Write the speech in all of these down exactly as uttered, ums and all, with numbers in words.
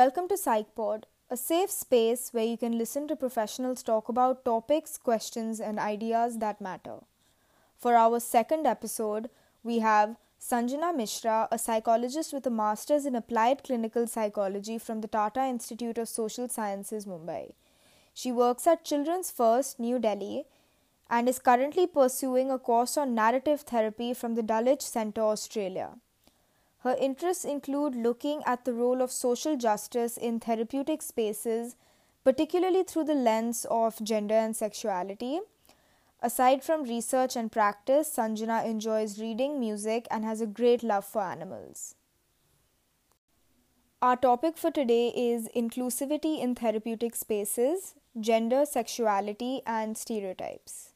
Welcome to PsychPod, a safe space where you can listen to professionals talk about topics, questions, and ideas that matter. For our second episode, we have Sanjana Mishra, a psychologist with a master's in applied clinical psychology from the Tata Institute of Social Sciences, Mumbai. She works at Children's First, New Delhi, and is currently pursuing a course on narrative therapy from the Dulwich Centre, Australia. Her interests include looking at the role of social justice in therapeutic spaces, particularly through the lens of gender and sexuality. Aside from research and practice, Sanjana enjoys reading, music, and has a great love for animals. Our topic for today is inclusivity in therapeutic spaces, gender, sexuality, and stereotypes.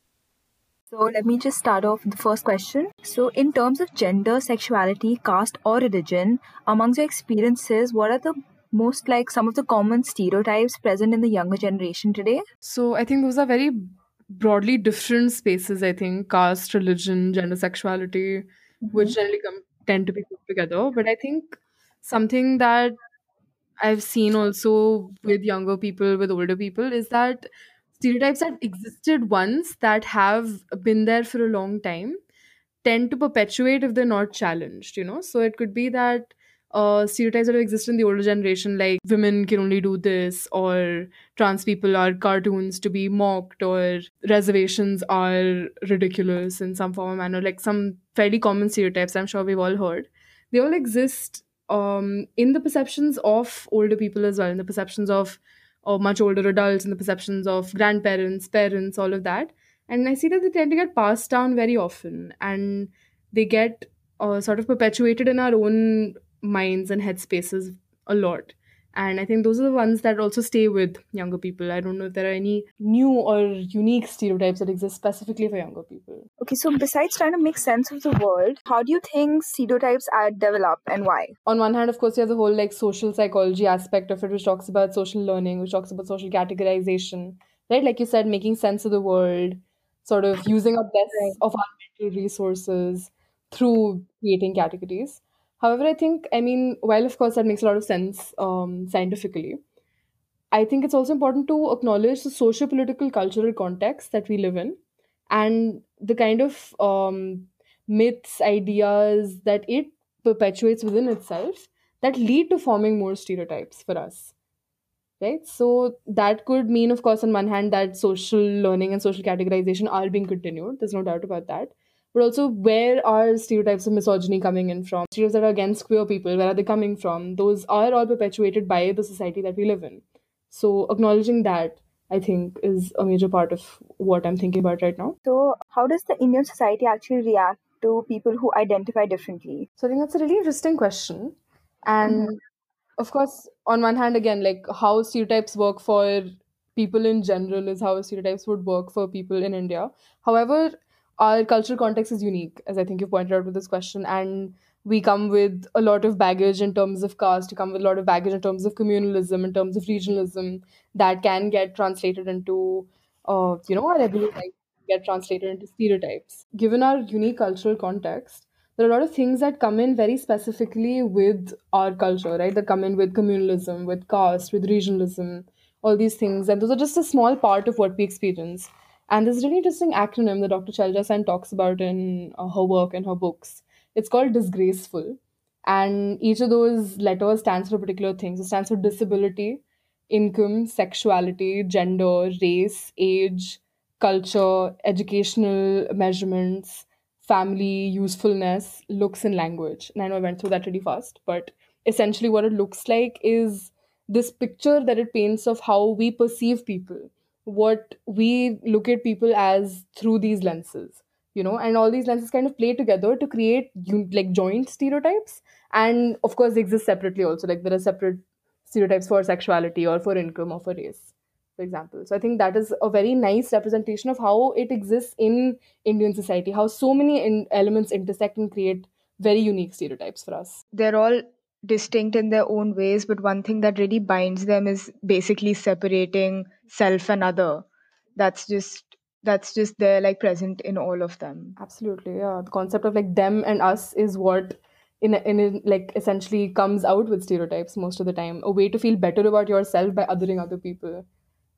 So let me just start off with the first question. So in terms of gender, sexuality, caste or religion, amongst your experiences, what are the most like some of the common stereotypes present in the younger generation today? So I think those are very broadly different spaces, I think. Caste, religion, gender, sexuality, mm-hmm. which generally come, tend to be put together. But I think something that I've seen also with younger people, with older people, is that stereotypes that existed once, that have been there for a long time, tend to perpetuate if they're not challenged, you know. So it could be that uh, stereotypes that exist in the older generation, like women can only do this, or trans people are cartoons to be mocked, or reservations are ridiculous in some form or manner, like some fairly common stereotypes I'm sure we've all heard. They all exist um, in the perceptions of older people as well, in the perceptions of or much older adults, and the perceptions of grandparents, parents, all of that. And I see that they tend to get passed down very often, and they get uh, sort of perpetuated in our own minds and headspaces a lot. And I think those are the ones that also stay with younger people. I don't know if there are any new or unique stereotypes that exist specifically for younger people. Okay, so besides trying to make sense of the world, how do you think stereotypes are developed and why? On one hand, of course, you have the whole like social psychology aspect of it, which talks about social learning, which talks about social categorization, right? Like you said, making sense of the world, sort of using our best right. of our mental resources through creating categories. However, I think, I mean, while of course that makes a lot of sense um, scientifically, I think it's also important to acknowledge the socio political cultural context that we live in and the kind of um, myths, ideas that it perpetuates within itself that lead to forming more stereotypes for us. Right? So that could mean, of course, on one hand, that social learning and social categorization are being continued. There's no doubt about that. But also, where are stereotypes of misogyny coming in from? Stereotypes that are against queer people, where are they coming from? Those are all perpetuated by the society that we live in. So acknowledging that, I think, is a major part of what I'm thinking about right now. So how does the Indian society actually react to people who identify differently? So I think that's a really interesting question. And mm-hmm. of course, on one hand, again, like how stereotypes work for people in general is how stereotypes would work for people in India. However, our cultural context is unique, as I think you pointed out with this question, and we come with a lot of baggage in terms of caste, we come with a lot of baggage in terms of communalism, in terms of regionalism, that can get translated into, uh, you know, our everyday life, get translated into stereotypes. Given our unique cultural context, there are a lot of things that come in very specifically with our culture, right? That come in with communalism, with caste, with regionalism, all these things, and those are just a small part of what we experience. And there's a really interesting acronym that Doctor Chaljasan talks about in uh, her work and her books. It's called Disgraceful. And each of those letters stands for particular things. It stands for disability, income, sexuality, gender, race, age, culture, educational measurements, family, usefulness, looks and language. And I know I went through that really fast, but essentially what it looks like is this picture that it paints of how we perceive people. What we look at people as through these lenses, you know, and all these lenses kind of play together to create like joint stereotypes. And of course, they exist separately also, like there are separate stereotypes for sexuality or for income or for race, for example. So I think that is a very nice representation of how it exists in Indian society, how so many in- elements intersect and create very unique stereotypes for us. They're all distinct in their own ways, but one thing that really binds them is basically separating self and other. That's just that's just there, like present in all of them. Absolutely, yeah. The concept of like them and us is what in, in, in like essentially comes out with stereotypes most of the time, a way to feel better about yourself by othering other people.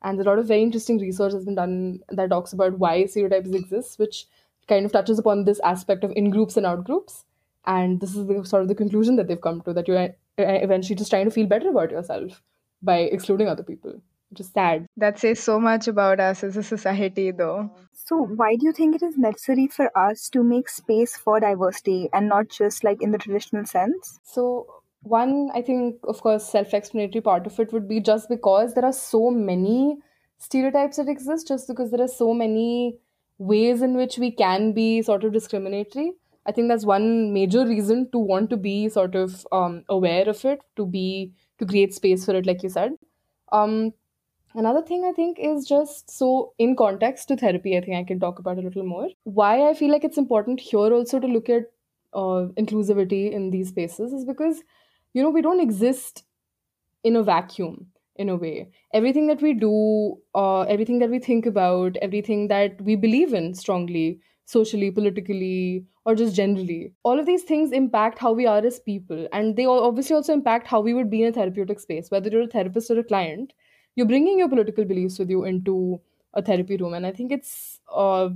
And a lot of very interesting research has been done that talks about why stereotypes exist, which kind of touches upon this aspect of in-groups and out-groups. And this is the, sort of the conclusion that they've come to, that you're eventually just trying to feel better about yourself by excluding other people, which is sad. That says so much about us as a society, though. So why do you think it is necessary for us to make space for diversity and not just like in the traditional sense? So one, I think, of course, self-explanatory part of it would be just because there are so many stereotypes that exist, just because there are so many ways in which we can be sort of discriminatory. I think that's one major reason to want to be sort of um, aware of it, to be to create space for it, like you said. Um, another thing I think is just, so in context to therapy, I think I can talk about a little more. Why I feel like it's important here also to look at uh, inclusivity in these spaces is because, you know, we don't exist in a vacuum, in a way. Everything that we do, uh, everything that we think about, everything that we believe in strongly, socially, politically, or just generally, all of these things impact how we are as people. And they obviously also impact how we would be in a therapeutic space. Whether you're a therapist or a client, you're bringing your political beliefs with you into a therapy room. And I think it's uh,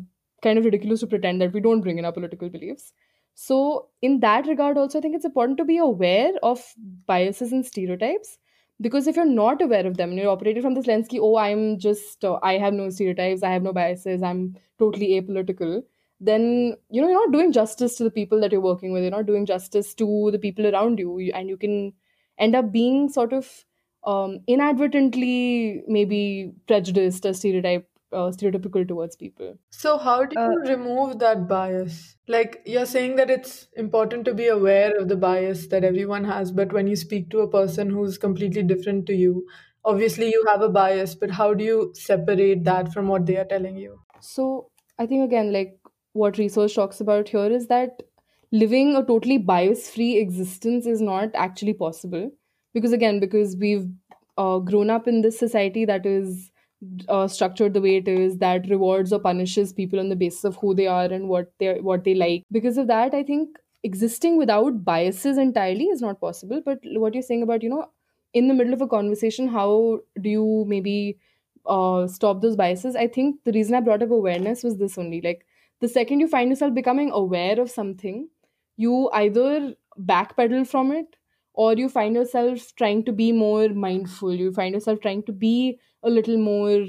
kind of ridiculous to pretend that we don't bring in our political beliefs. So in that regard also, I think it's important to be aware of biases and stereotypes. Because if you're not aware of them and you're operating from this lens, ki, oh, I'm just, uh, I have no stereotypes, I have no biases, I'm totally apolitical, then, you know, you're not doing justice to the people that you're working with. You're not doing justice to the people around you. And you can end up being sort of um, inadvertently maybe prejudiced or stereotype, uh, stereotypical towards people. So how do you uh, remove that bias? Like, you're saying that it's important to be aware of the bias that everyone has. But when you speak to a person who's completely different to you, obviously you have a bias. But how do you separate that from what they are telling you? So I think, again, like, what research talks about here is that living a totally bias-free existence is not actually possible. Because again, because we've uh, grown up in this society that is uh, structured the way it is, that rewards or punishes people on the basis of who they are and what they what they like. Because of that, I think existing without biases entirely is not possible. But what you're saying about, you know, in the middle of a conversation, how do you maybe uh, stop those biases? I think the reason I brought up awareness was this only, like, the second you find yourself becoming aware of something, you either backpedal from it or you find yourself trying to be more mindful. You find yourself trying to be a little more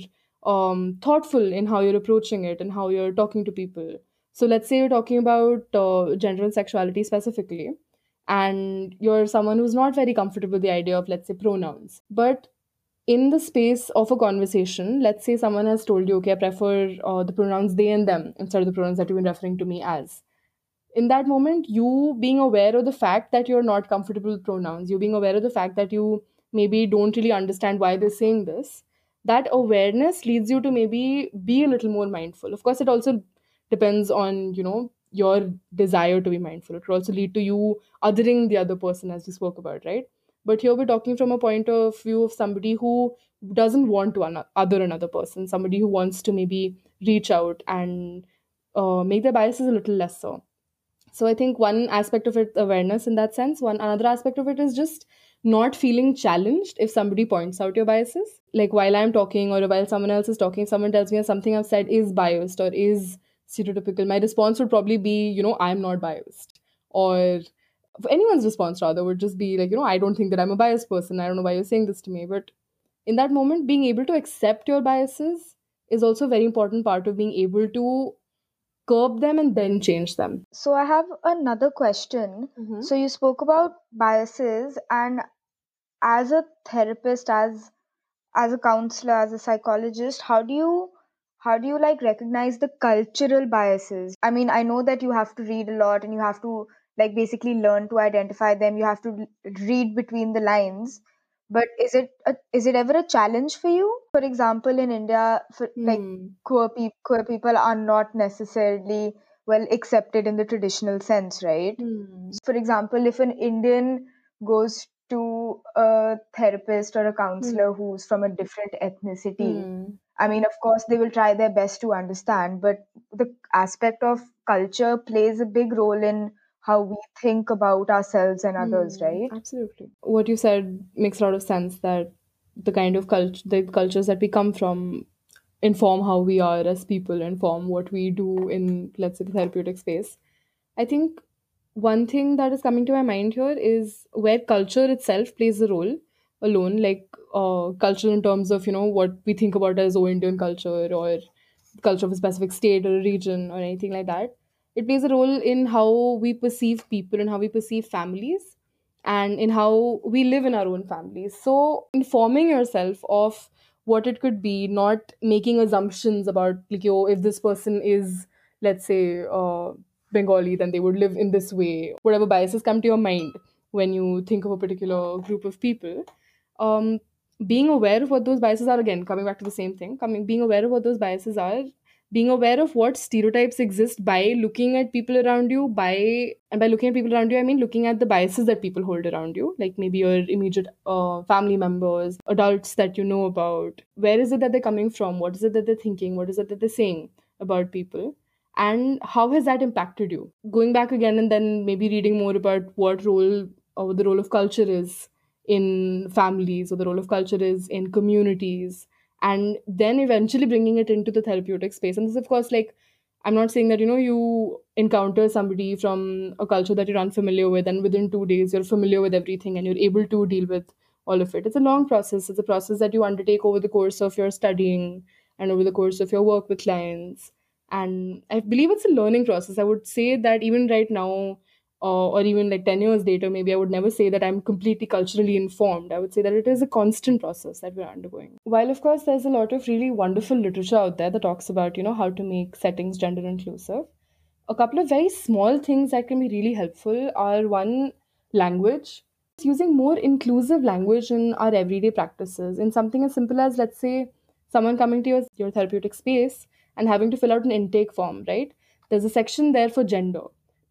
um, thoughtful in how you're approaching it and how you're talking to people. So let's say you're talking about uh, gender and sexuality specifically, and you're someone who's not very comfortable with the idea of, let's say, pronouns. But in the space of a conversation, let's say someone has told you, okay, I prefer uh, the pronouns they and them instead of the pronouns that you've been referring to me as. In that moment, you being aware of the fact that you're not comfortable with pronouns, you being aware of the fact that you maybe don't really understand why they're saying this, that awareness leads you to maybe be a little more mindful. Of course, it also depends on, you know, your desire to be mindful. It will also lead to you othering the other person, as we spoke about, right? But here we're talking from a point of view of somebody who doesn't want to other another person, somebody who wants to maybe reach out and uh, make their biases a little lesser. So I think one aspect of it, awareness in that sense. One another aspect of it is just not feeling challenged if somebody points out your biases. Like, while I'm talking or while someone else is talking, someone tells me something I've said is biased or is stereotypical. My response would probably be, you know, I'm not biased, or anyone's response rather would just be like, you know, I don't think that I'm a biased person. I don't know why you're saying this to me. But in that moment, being able to accept your biases is also a very important part of being able to curb them and then change them. So I have another question. Mm-hmm. So you spoke about biases, and as a therapist, as as a counselor, as a psychologist, how do you How do you like recognize the cultural biases? I mean, I know that you have to read a lot and you have to like basically learn to identify them. You have to read between the lines. But is it a, is it ever a challenge for you? For example, in India, for, mm. like queer, pe- queer people are not necessarily well accepted in the traditional sense, right? Mm. For example, if an Indian goes to a therapist or a counselor mm. who's from a different ethnicity, mm. I mean, of course, they will try their best to understand, but the aspect of culture plays a big role in how we think about ourselves and others, mm, right? Absolutely. What you said makes a lot of sense, that the kind of cult- the cultures that we come from inform how we are as people, inform what we do in, let's say, the therapeutic space. I think one thing that is coming to my mind here is where culture itself plays a role alone, like uh, culture in terms of, you know, what we think about as O-Indian culture or culture of a specific state or a region or anything like that. It plays a role in how we perceive people and how we perceive families and in how we live in our own families. So informing yourself of what it could be, not making assumptions about, like, yo, if this person is, let's say, uh, Bengali, then they would live in this way. Whatever biases come to your mind when you think of a particular group of people. Um, being aware of what those biases are, again, coming back to the same thing, coming, being aware of what those biases are, being aware of what stereotypes exist by looking at people around you, by and by looking at people around you, I mean looking at the biases that people hold around you, like maybe your immediate uh, family members, adults that you know about. Where is it that they're coming from? What is it that they're thinking? What is it that they're saying about people? And how has that impacted you? Going back again and then maybe reading more about what role or the role of culture is in families or the role of culture is in communities. And then eventually bringing it into the therapeutic space. And this, of course, like, I'm not saying that, you know, you encounter somebody from a culture that you're unfamiliar with and within two days you're familiar with everything and you're able to deal with all of it. It's a long process. It's a process that you undertake over the course of your studying and over the course of your work with clients. And I believe it's a learning process. I would say that even right now, uh, or even like ten years later, maybe I would never say that I'm completely culturally informed. I would say that it is a constant process that we're undergoing. While, of course, there's a lot of really wonderful literature out there that talks about, you know, how to make settings gender inclusive, a couple of very small things that can be really helpful are, one, language. It's using more inclusive language in our everyday practices, in something as simple as, let's say, someone coming to your, your therapeutic space and having to fill out an intake form, right? There's a section there for gender.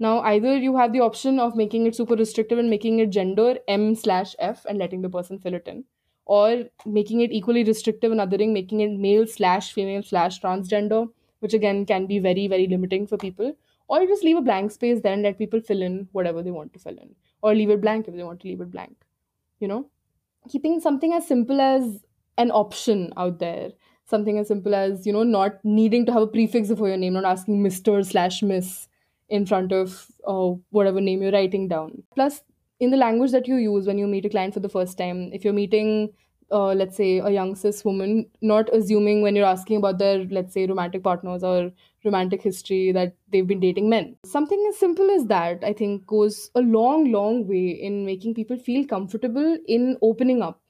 Now, either you have the option of making it super restrictive and making it gender M slash F and letting the person fill it in, or making it equally restrictive and othering, making it male slash female slash transgender, which again can be very, very limiting for people. Or you just leave a blank space there and let people fill in whatever they want to fill in, or leave it blank if they want to leave it blank. You know, keeping something as simple as an option out there, something as simple as, you know, not needing to have a prefix before your name, not asking Mister slash Miss in front of uh, whatever name you're writing down. Plus, in the language that you use when you meet a client for the first time, if you're meeting, uh, let's say, a young cis woman, not assuming when you're asking about their, let's say, romantic partners or romantic history that they've been dating men. Something as simple as that, I think, goes a long, long way in making people feel comfortable in opening up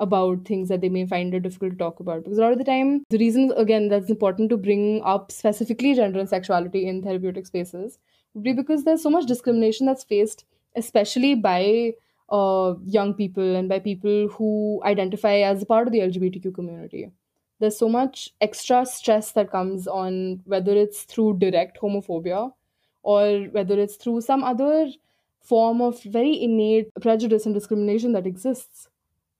about things that they may find it difficult to talk about. Because a lot of the time, the reason, again, that's important to bring up specifically gender and sexuality in therapeutic spaces would be because there's so much discrimination that's faced, especially by uh, young people and by people who identify as a part of the L G B T Q community. There's so much extra stress that comes on, whether it's through direct homophobia or whether it's through some other form of very innate prejudice and discrimination that exists.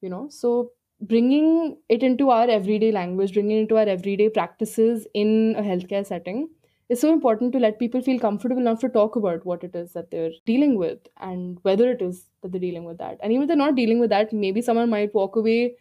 You know, so bringing it into our everyday language, bringing it into our everyday practices in a healthcare setting is so important to let people feel comfortable enough to talk about what it is that they're dealing with and whether it is that they're dealing with that. And even if they're not dealing with that, maybe someone might walk away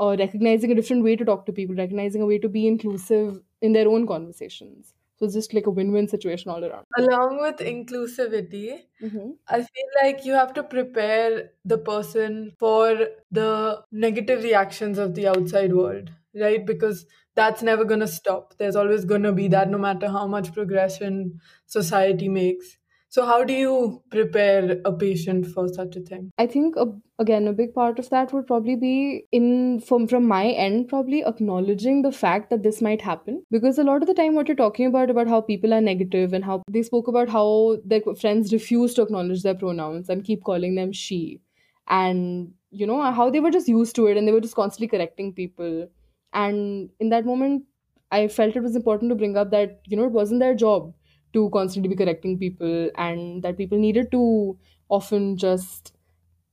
uh, recognizing a different way to talk to people, recognizing a way to be inclusive in their own conversations. So it's just like a win-win situation all around. Along with inclusivity, mm-hmm. I feel like you have to prepare the person for the negative reactions of the outside world, right? Because that's never going to stop. There's always going to be that, no matter how much progression society makes. So how do you prepare a patient for such a thing? I think, a, again, a big part of that would probably be, in from, from my end, probably acknowledging the fact that this might happen. Because a lot of the time what you're talking about, about how people are negative and how they spoke about how their friends refuse to acknowledge their pronouns and keep calling them she. And, you know, how they were just used to it and they were just constantly correcting people. And in that moment, I felt it was important to bring up that, you know, it wasn't their job to constantly be correcting people, and that people needed to often just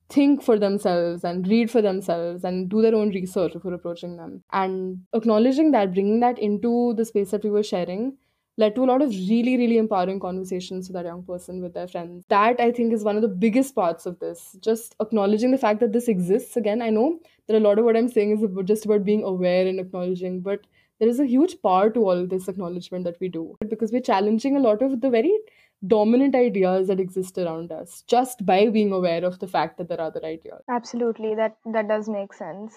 think for themselves and read for themselves and do their own research before approaching them. And acknowledging that, bringing that into the space that we were sharing, led to a lot of really, really empowering conversations with that young person, with their friends. That, I think, is one of the biggest parts of this. Just acknowledging the fact that this exists. Again, I know that a lot of what I'm saying is just about being aware and acknowledging, but there is a huge power to all this acknowledgement that we do, because we're challenging a lot of the very dominant ideas that exist around us just by being aware of the fact that there are other ideas. Absolutely. That, that does make sense.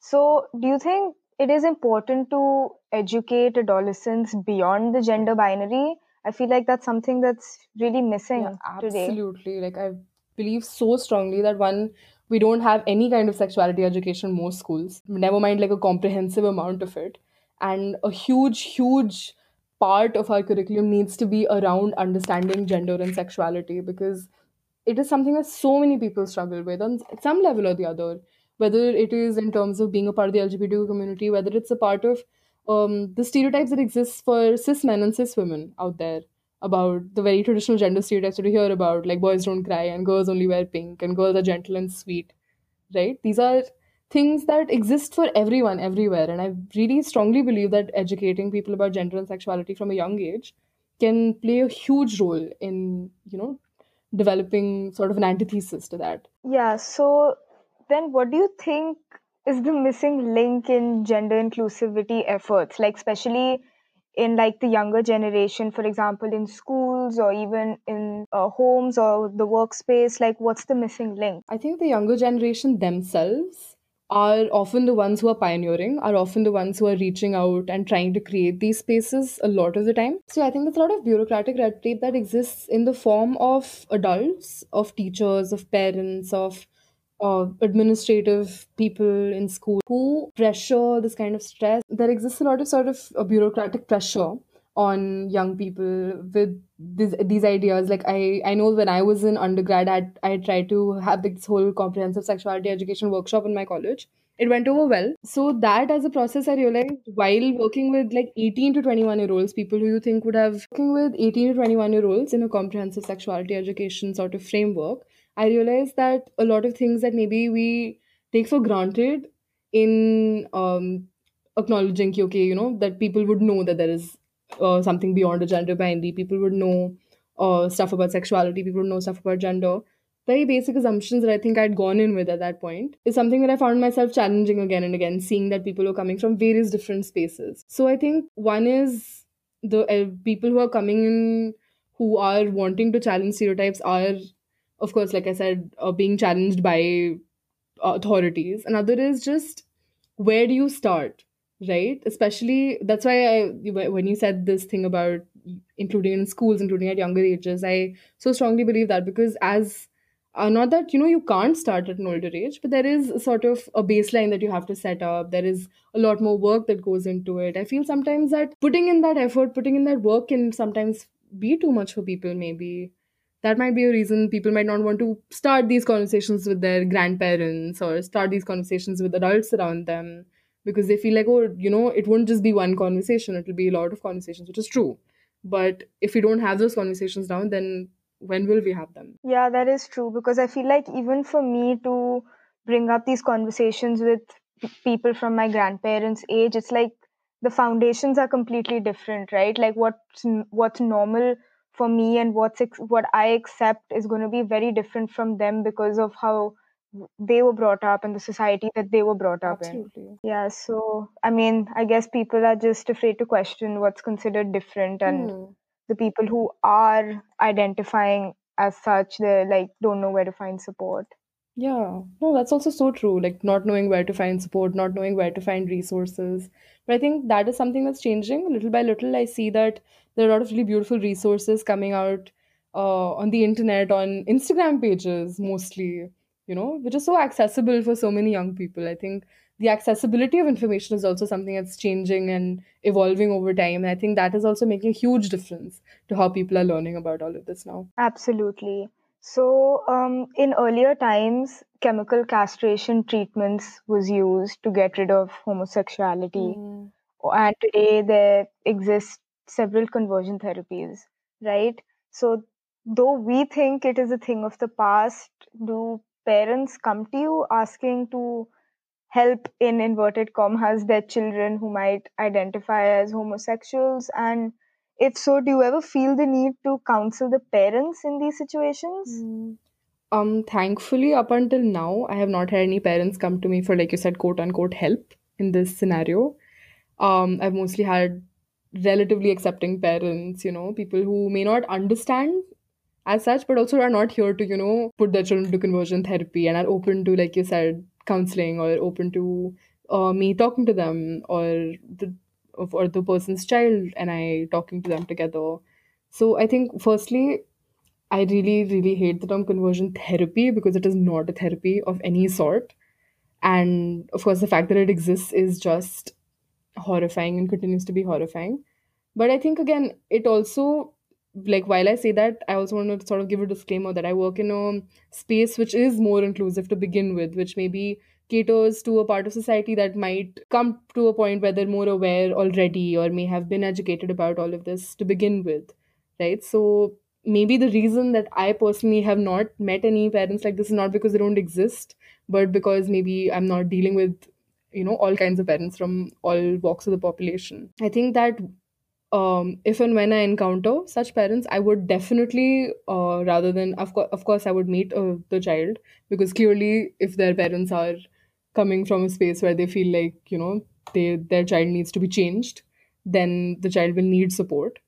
So do you think it is important to educate adolescents beyond the gender binary? I feel like that's something that's really missing yeah, absolutely. today. Absolutely. Like, I believe so strongly that one, we don't have any kind of sexuality education in most schools, never mind like a comprehensive amount of it. And a huge, huge part of our curriculum needs to be around understanding gender and sexuality, because it is something that so many people struggle with on some level or the other, whether it is in terms of being a part of the L G B T Q community, whether it's a part of um, the stereotypes that exist for cis men and cis women out there about the very traditional gender stereotypes that we hear about, like boys don't cry and girls only wear pink and girls are gentle and sweet, right? These are things that exist for everyone, everywhere. And I really strongly believe that educating people about gender and sexuality from a young age can play a huge role in, you know, developing sort of an antithesis to that. Yeah. So then what do you think is the missing link in gender inclusivity efforts, like especially in like the younger generation, for example, in schools or even in uh, homes or the workspace? Like, what's the missing link? I think the younger generation themselves are often the ones who are pioneering, are often the ones who are reaching out and trying to create these spaces a lot of the time. So I think there's a lot of bureaucratic red tape that exists in the form of adults, of teachers, of parents, of uh, administrative people in school who pressure this kind of stress. There exists a lot of sort of a bureaucratic pressure on young people with this, these ideas. Like, I, I know when I was in undergrad, I, I tried to have this whole comprehensive sexuality education workshop in my college. It went over well. So that as a process, I realized while working with like eighteen to twenty-one year olds, people who you think would have working with eighteen to twenty-one year olds in a comprehensive sexuality education sort of framework, I realized that a lot of things that maybe we take for granted in um, acknowledging, okay, you know, that people would know that there is Uh, something beyond a gender binary. People would know uh, stuff about sexuality. People would know stuff about gender. Very basic assumptions that I think I'd gone in with at that point is something that I found myself challenging again and again, seeing that people are coming from various different spaces. So I think one is the uh, people who are coming in, who are wanting to challenge stereotypes are, of course, like I said, uh, being challenged by authorities. Another is just, where do you start? Right? Especially, that's why I, when you said this thing about including in schools, including at younger ages, I so strongly believe that, because as, uh, not that, you know, you can't start at an older age, but there is sort of a baseline that you have to set up. There is a lot more work that goes into it. I feel sometimes that putting in that effort, putting in that work can sometimes be too much for people, maybe. That might be a reason people might not want to start these conversations with their grandparents or start these conversations with adults around them, because they feel like, oh, you know, it won't just be one conversation. It will be a lot of conversations, which is true. But if we don't have those conversations now, then when will we have them? Yeah, that is true. Because I feel like even for me to bring up these conversations with p- people from my grandparents' age, it's like the foundations are completely different, right? Like what's, what's normal for me and what's ex- what I accept is going to be very different from them because of how they were brought up in the society that they were brought up Absolutely. in. Yeah, so I mean, I guess people are just afraid to question what's considered different, and mm. the people who are identifying as such, they like don't know where to find support. Yeah, no, that's also so true. Like not knowing where to find support, not knowing where to find resources. But I think that is something that's changing little by little. I see that there are a lot of really beautiful resources coming out uh, on the internet, on Instagram pages mostly, you know, which is so accessible for so many young people. I think the accessibility of information is also something that's changing and evolving over time. And I think that is also making a huge difference to how people are learning about all of this now. Absolutely. So um, in earlier times, chemical castration treatments was used to get rid of homosexuality. Mm. And today there exist several conversion therapies, right? So though we think it is a thing of the past, do parents come to you asking to help, in inverted commas, their children who might identify as homosexuals? And If so, do you ever feel the need to counsel the parents in these situations? Mm. Um, thankfully, up until now, I have not had any parents come to me for, like you said, quote-unquote help in this scenario. Um, I've mostly had relatively accepting parents, you know, people who may not understand as such, but also are not here to, you know, put their children to conversion therapy and are open to, like you said, counseling, or open to uh, me talking to them, or the or the person's child and I talking to them together. So I think, firstly, I really, really hate the term conversion therapy because it is not a therapy of any sort. And of course, the fact that it exists is just horrifying and continues to be horrifying. But I think, again, it also, like, while I say that, I also want to sort of give a disclaimer that I work in a space which is more inclusive to begin with, which maybe caters to a part of society that might come to a point where they're more aware already or may have been educated about all of this to begin with, right? So maybe the reason that I personally have not met any parents like this is not because they don't exist, but because maybe I'm not dealing with, you know, all kinds of parents from all walks of the population. I think that um, if and when I encounter such parents, I would definitely, uh, rather than, of, co- of course, I would meet uh, the child, because clearly if their parents are coming from a space where they feel like, you know, they, their child needs to be changed, then the child will need support.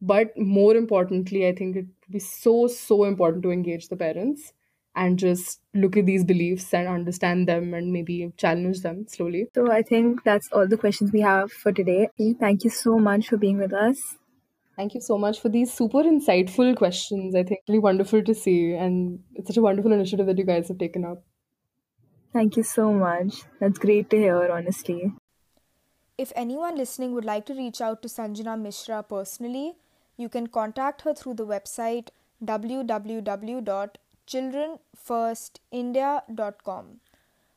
But more importantly, I think it would be so, so important to engage the parents and just look at these beliefs and understand them and maybe challenge them slowly. So I think that's all the questions we have for today. Thank you so much for being with us. Thank you so much for these super insightful questions. I think really wonderful to see. And it's such a wonderful initiative that you guys have taken up. Thank you so much. That's great to hear, honestly. If anyone listening would like to reach out to Sanjana Mishra personally, you can contact her through the website w w w dot children first india dot com.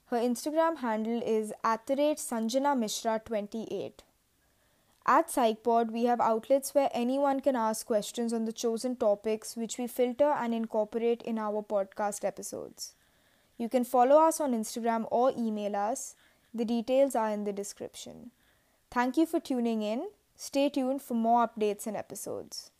Her Instagram handle is at the rate Sanjana Mishra twenty-eight. At PsychPod, we have outlets where anyone can ask questions on the chosen topics, which we filter and incorporate in our podcast episodes. You can follow us on Instagram or email us. The details are in the description. Thank you for tuning in. Stay tuned for more updates and episodes.